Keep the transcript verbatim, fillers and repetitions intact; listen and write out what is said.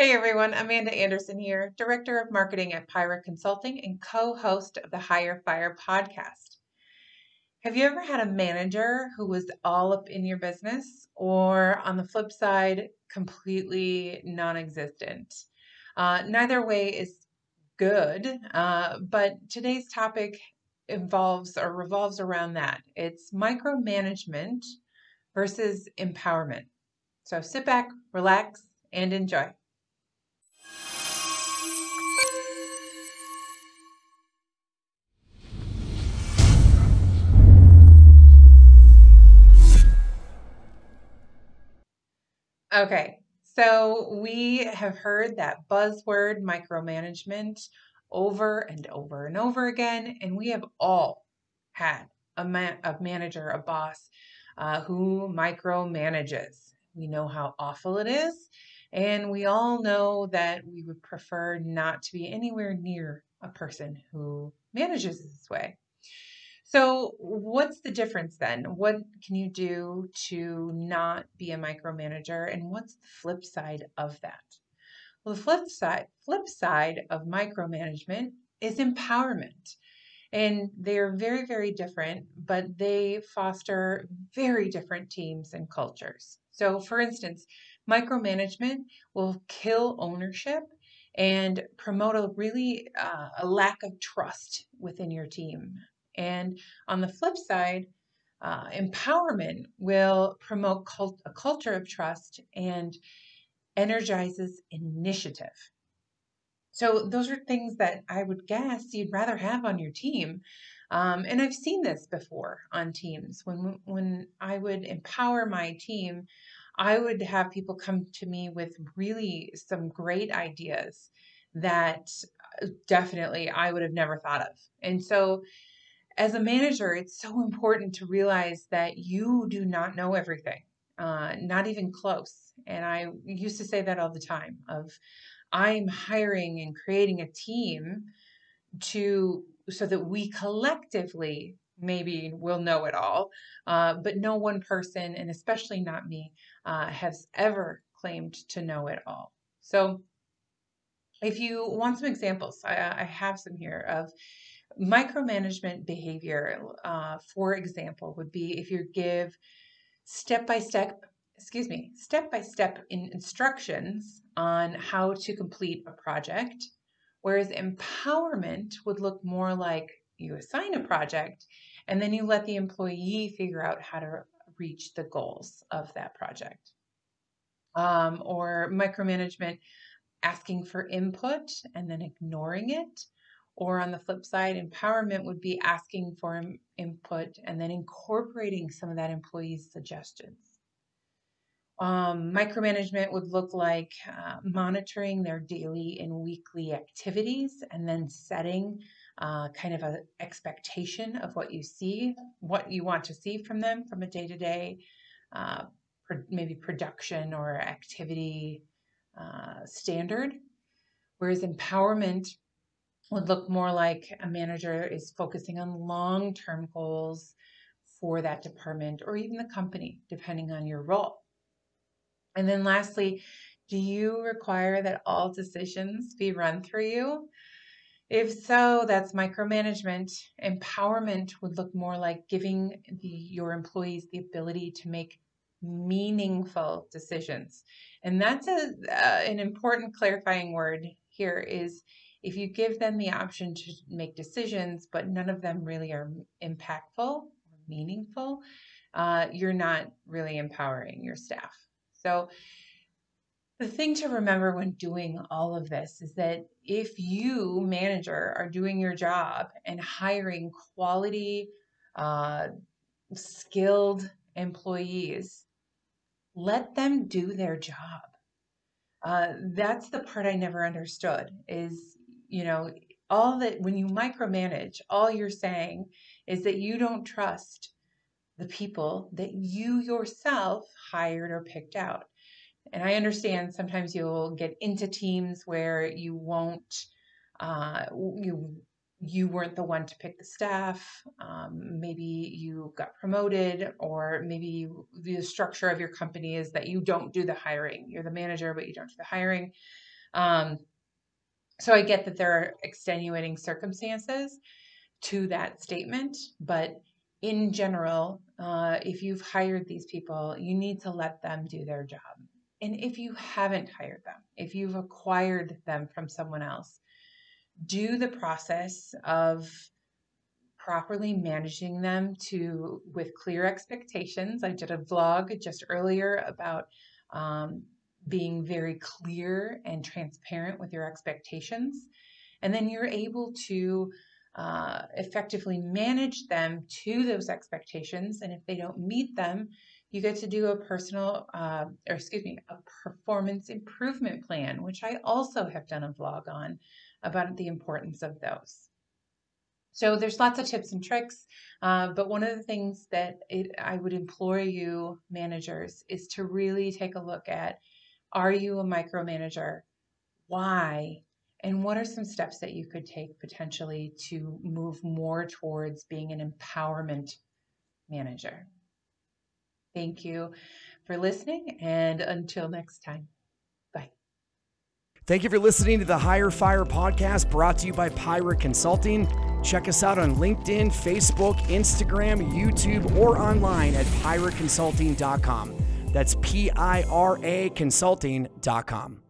Hey everyone, Amanda Anderson here, Director of Marketing at Pyra Consulting and co-host of the Hire Fire podcast. Have you ever had a manager who was all up in your business or, on the flip side, completely non-existent? Uh, neither way is good, uh, but today's topic involves or revolves around that. It's micromanagement versus empowerment. So sit back, relax, and enjoy. Okay, so we have heard that buzzword micromanagement over and over and over again, and we have all had a, ma- a manager, a boss uh, who micromanages. We know how awful it is, and we all know that we would prefer not to be anywhere near a person who manages this way. So what's the difference then? What can you do to not be a micromanager? And what's the flip side of that? Well, the flip side, flip side of micromanagement is empowerment. And they are very, very different, but they foster very different teams and cultures. So for instance, micromanagement will kill ownership and promote a really uh, a lack of trust within your team. And on the flip side, uh, empowerment will promote cult- a culture of trust and energizes initiative. So those are things that I would guess you'd rather have on your team. Um, and I've seen this before on teams. When, when I would empower my team, I would have people come to me with really some great ideas that definitely I would have never thought of. And so as a manager, it's so important to realize that you do not know everything, uh, not even close. And I used to say that all the time of I'm hiring and creating a team to so that we collectively maybe will know it all, uh, but no one person, and especially not me, uh, has ever claimed to know it all. So if you want some examples, I, I have some here of micromanagement behavior, uh, for example, would be if you give step-by-step, excuse me, step-by-step in instructions on how to complete a project, whereas empowerment would look more like you assign a project and then you let the employee figure out how to reach the goals of that project. Um, or micromanagement asking for input and then ignoring it. Or on the flip side, empowerment would be asking for input and then incorporating some of that employee's suggestions. Um, micromanagement would look like uh, monitoring their daily and weekly activities and then setting uh, kind of an expectation of what you see, what you want to see from them from a day-to-day, uh, pro- maybe production or activity uh, standard. Whereas empowerment would look more like a manager is focusing on long-term goals for that department or even the company, depending on your role. And then lastly, do you require that all decisions be run through you? If so, that's micromanagement. Empowerment would look more like giving the, your employees the ability to make meaningful decisions. And that's a, uh, an important clarifying word here is if you give them the option to make decisions, but none of them really are impactful or meaningful, uh, you're not really empowering your staff. So the thing to remember when doing all of this is that if you, manager, are doing your job and hiring quality, uh, skilled employees, let them do their job. Uh, that's the part I never understood is, you know, all that when you micromanage, all you're saying is that you don't trust the people that you yourself hired or picked out. And I understand sometimes you'll get into teams where you won't, uh, you, you weren't the one to pick the staff. Um, maybe you got promoted, or maybe you, the structure of your company is that you don't do the hiring. You're the manager, but you don't do the hiring. Um, so I get that there are extenuating circumstances to that statement, but in general, uh, if you've hired these people, you need to let them do their job. And if you haven't hired them, if you've acquired them from someone else, do the process of properly managing them to with clear expectations. I did a vlog just earlier about um, being very clear and transparent with your expectations. And then you're able to uh, effectively manage them to those expectations. And if they don't meet them, you get to do a personal, uh, or excuse me, a performance improvement plan, which I also have done a vlog on about the importance of those. So there's lots of tips and tricks, uh, but one of the things that it, I would implore you managers is to really take a look at, are you a micromanager? Why? And what are some steps that you could take potentially to move more towards being an empowerment manager? Thank you for listening, and until next time, bye. Thank you for listening to the Hire Fire podcast, brought to you by Pyra Consulting. Check us out on LinkedIn, Facebook, Instagram, YouTube, or online at pyra consulting dot com. That's P I R A consulting dot com.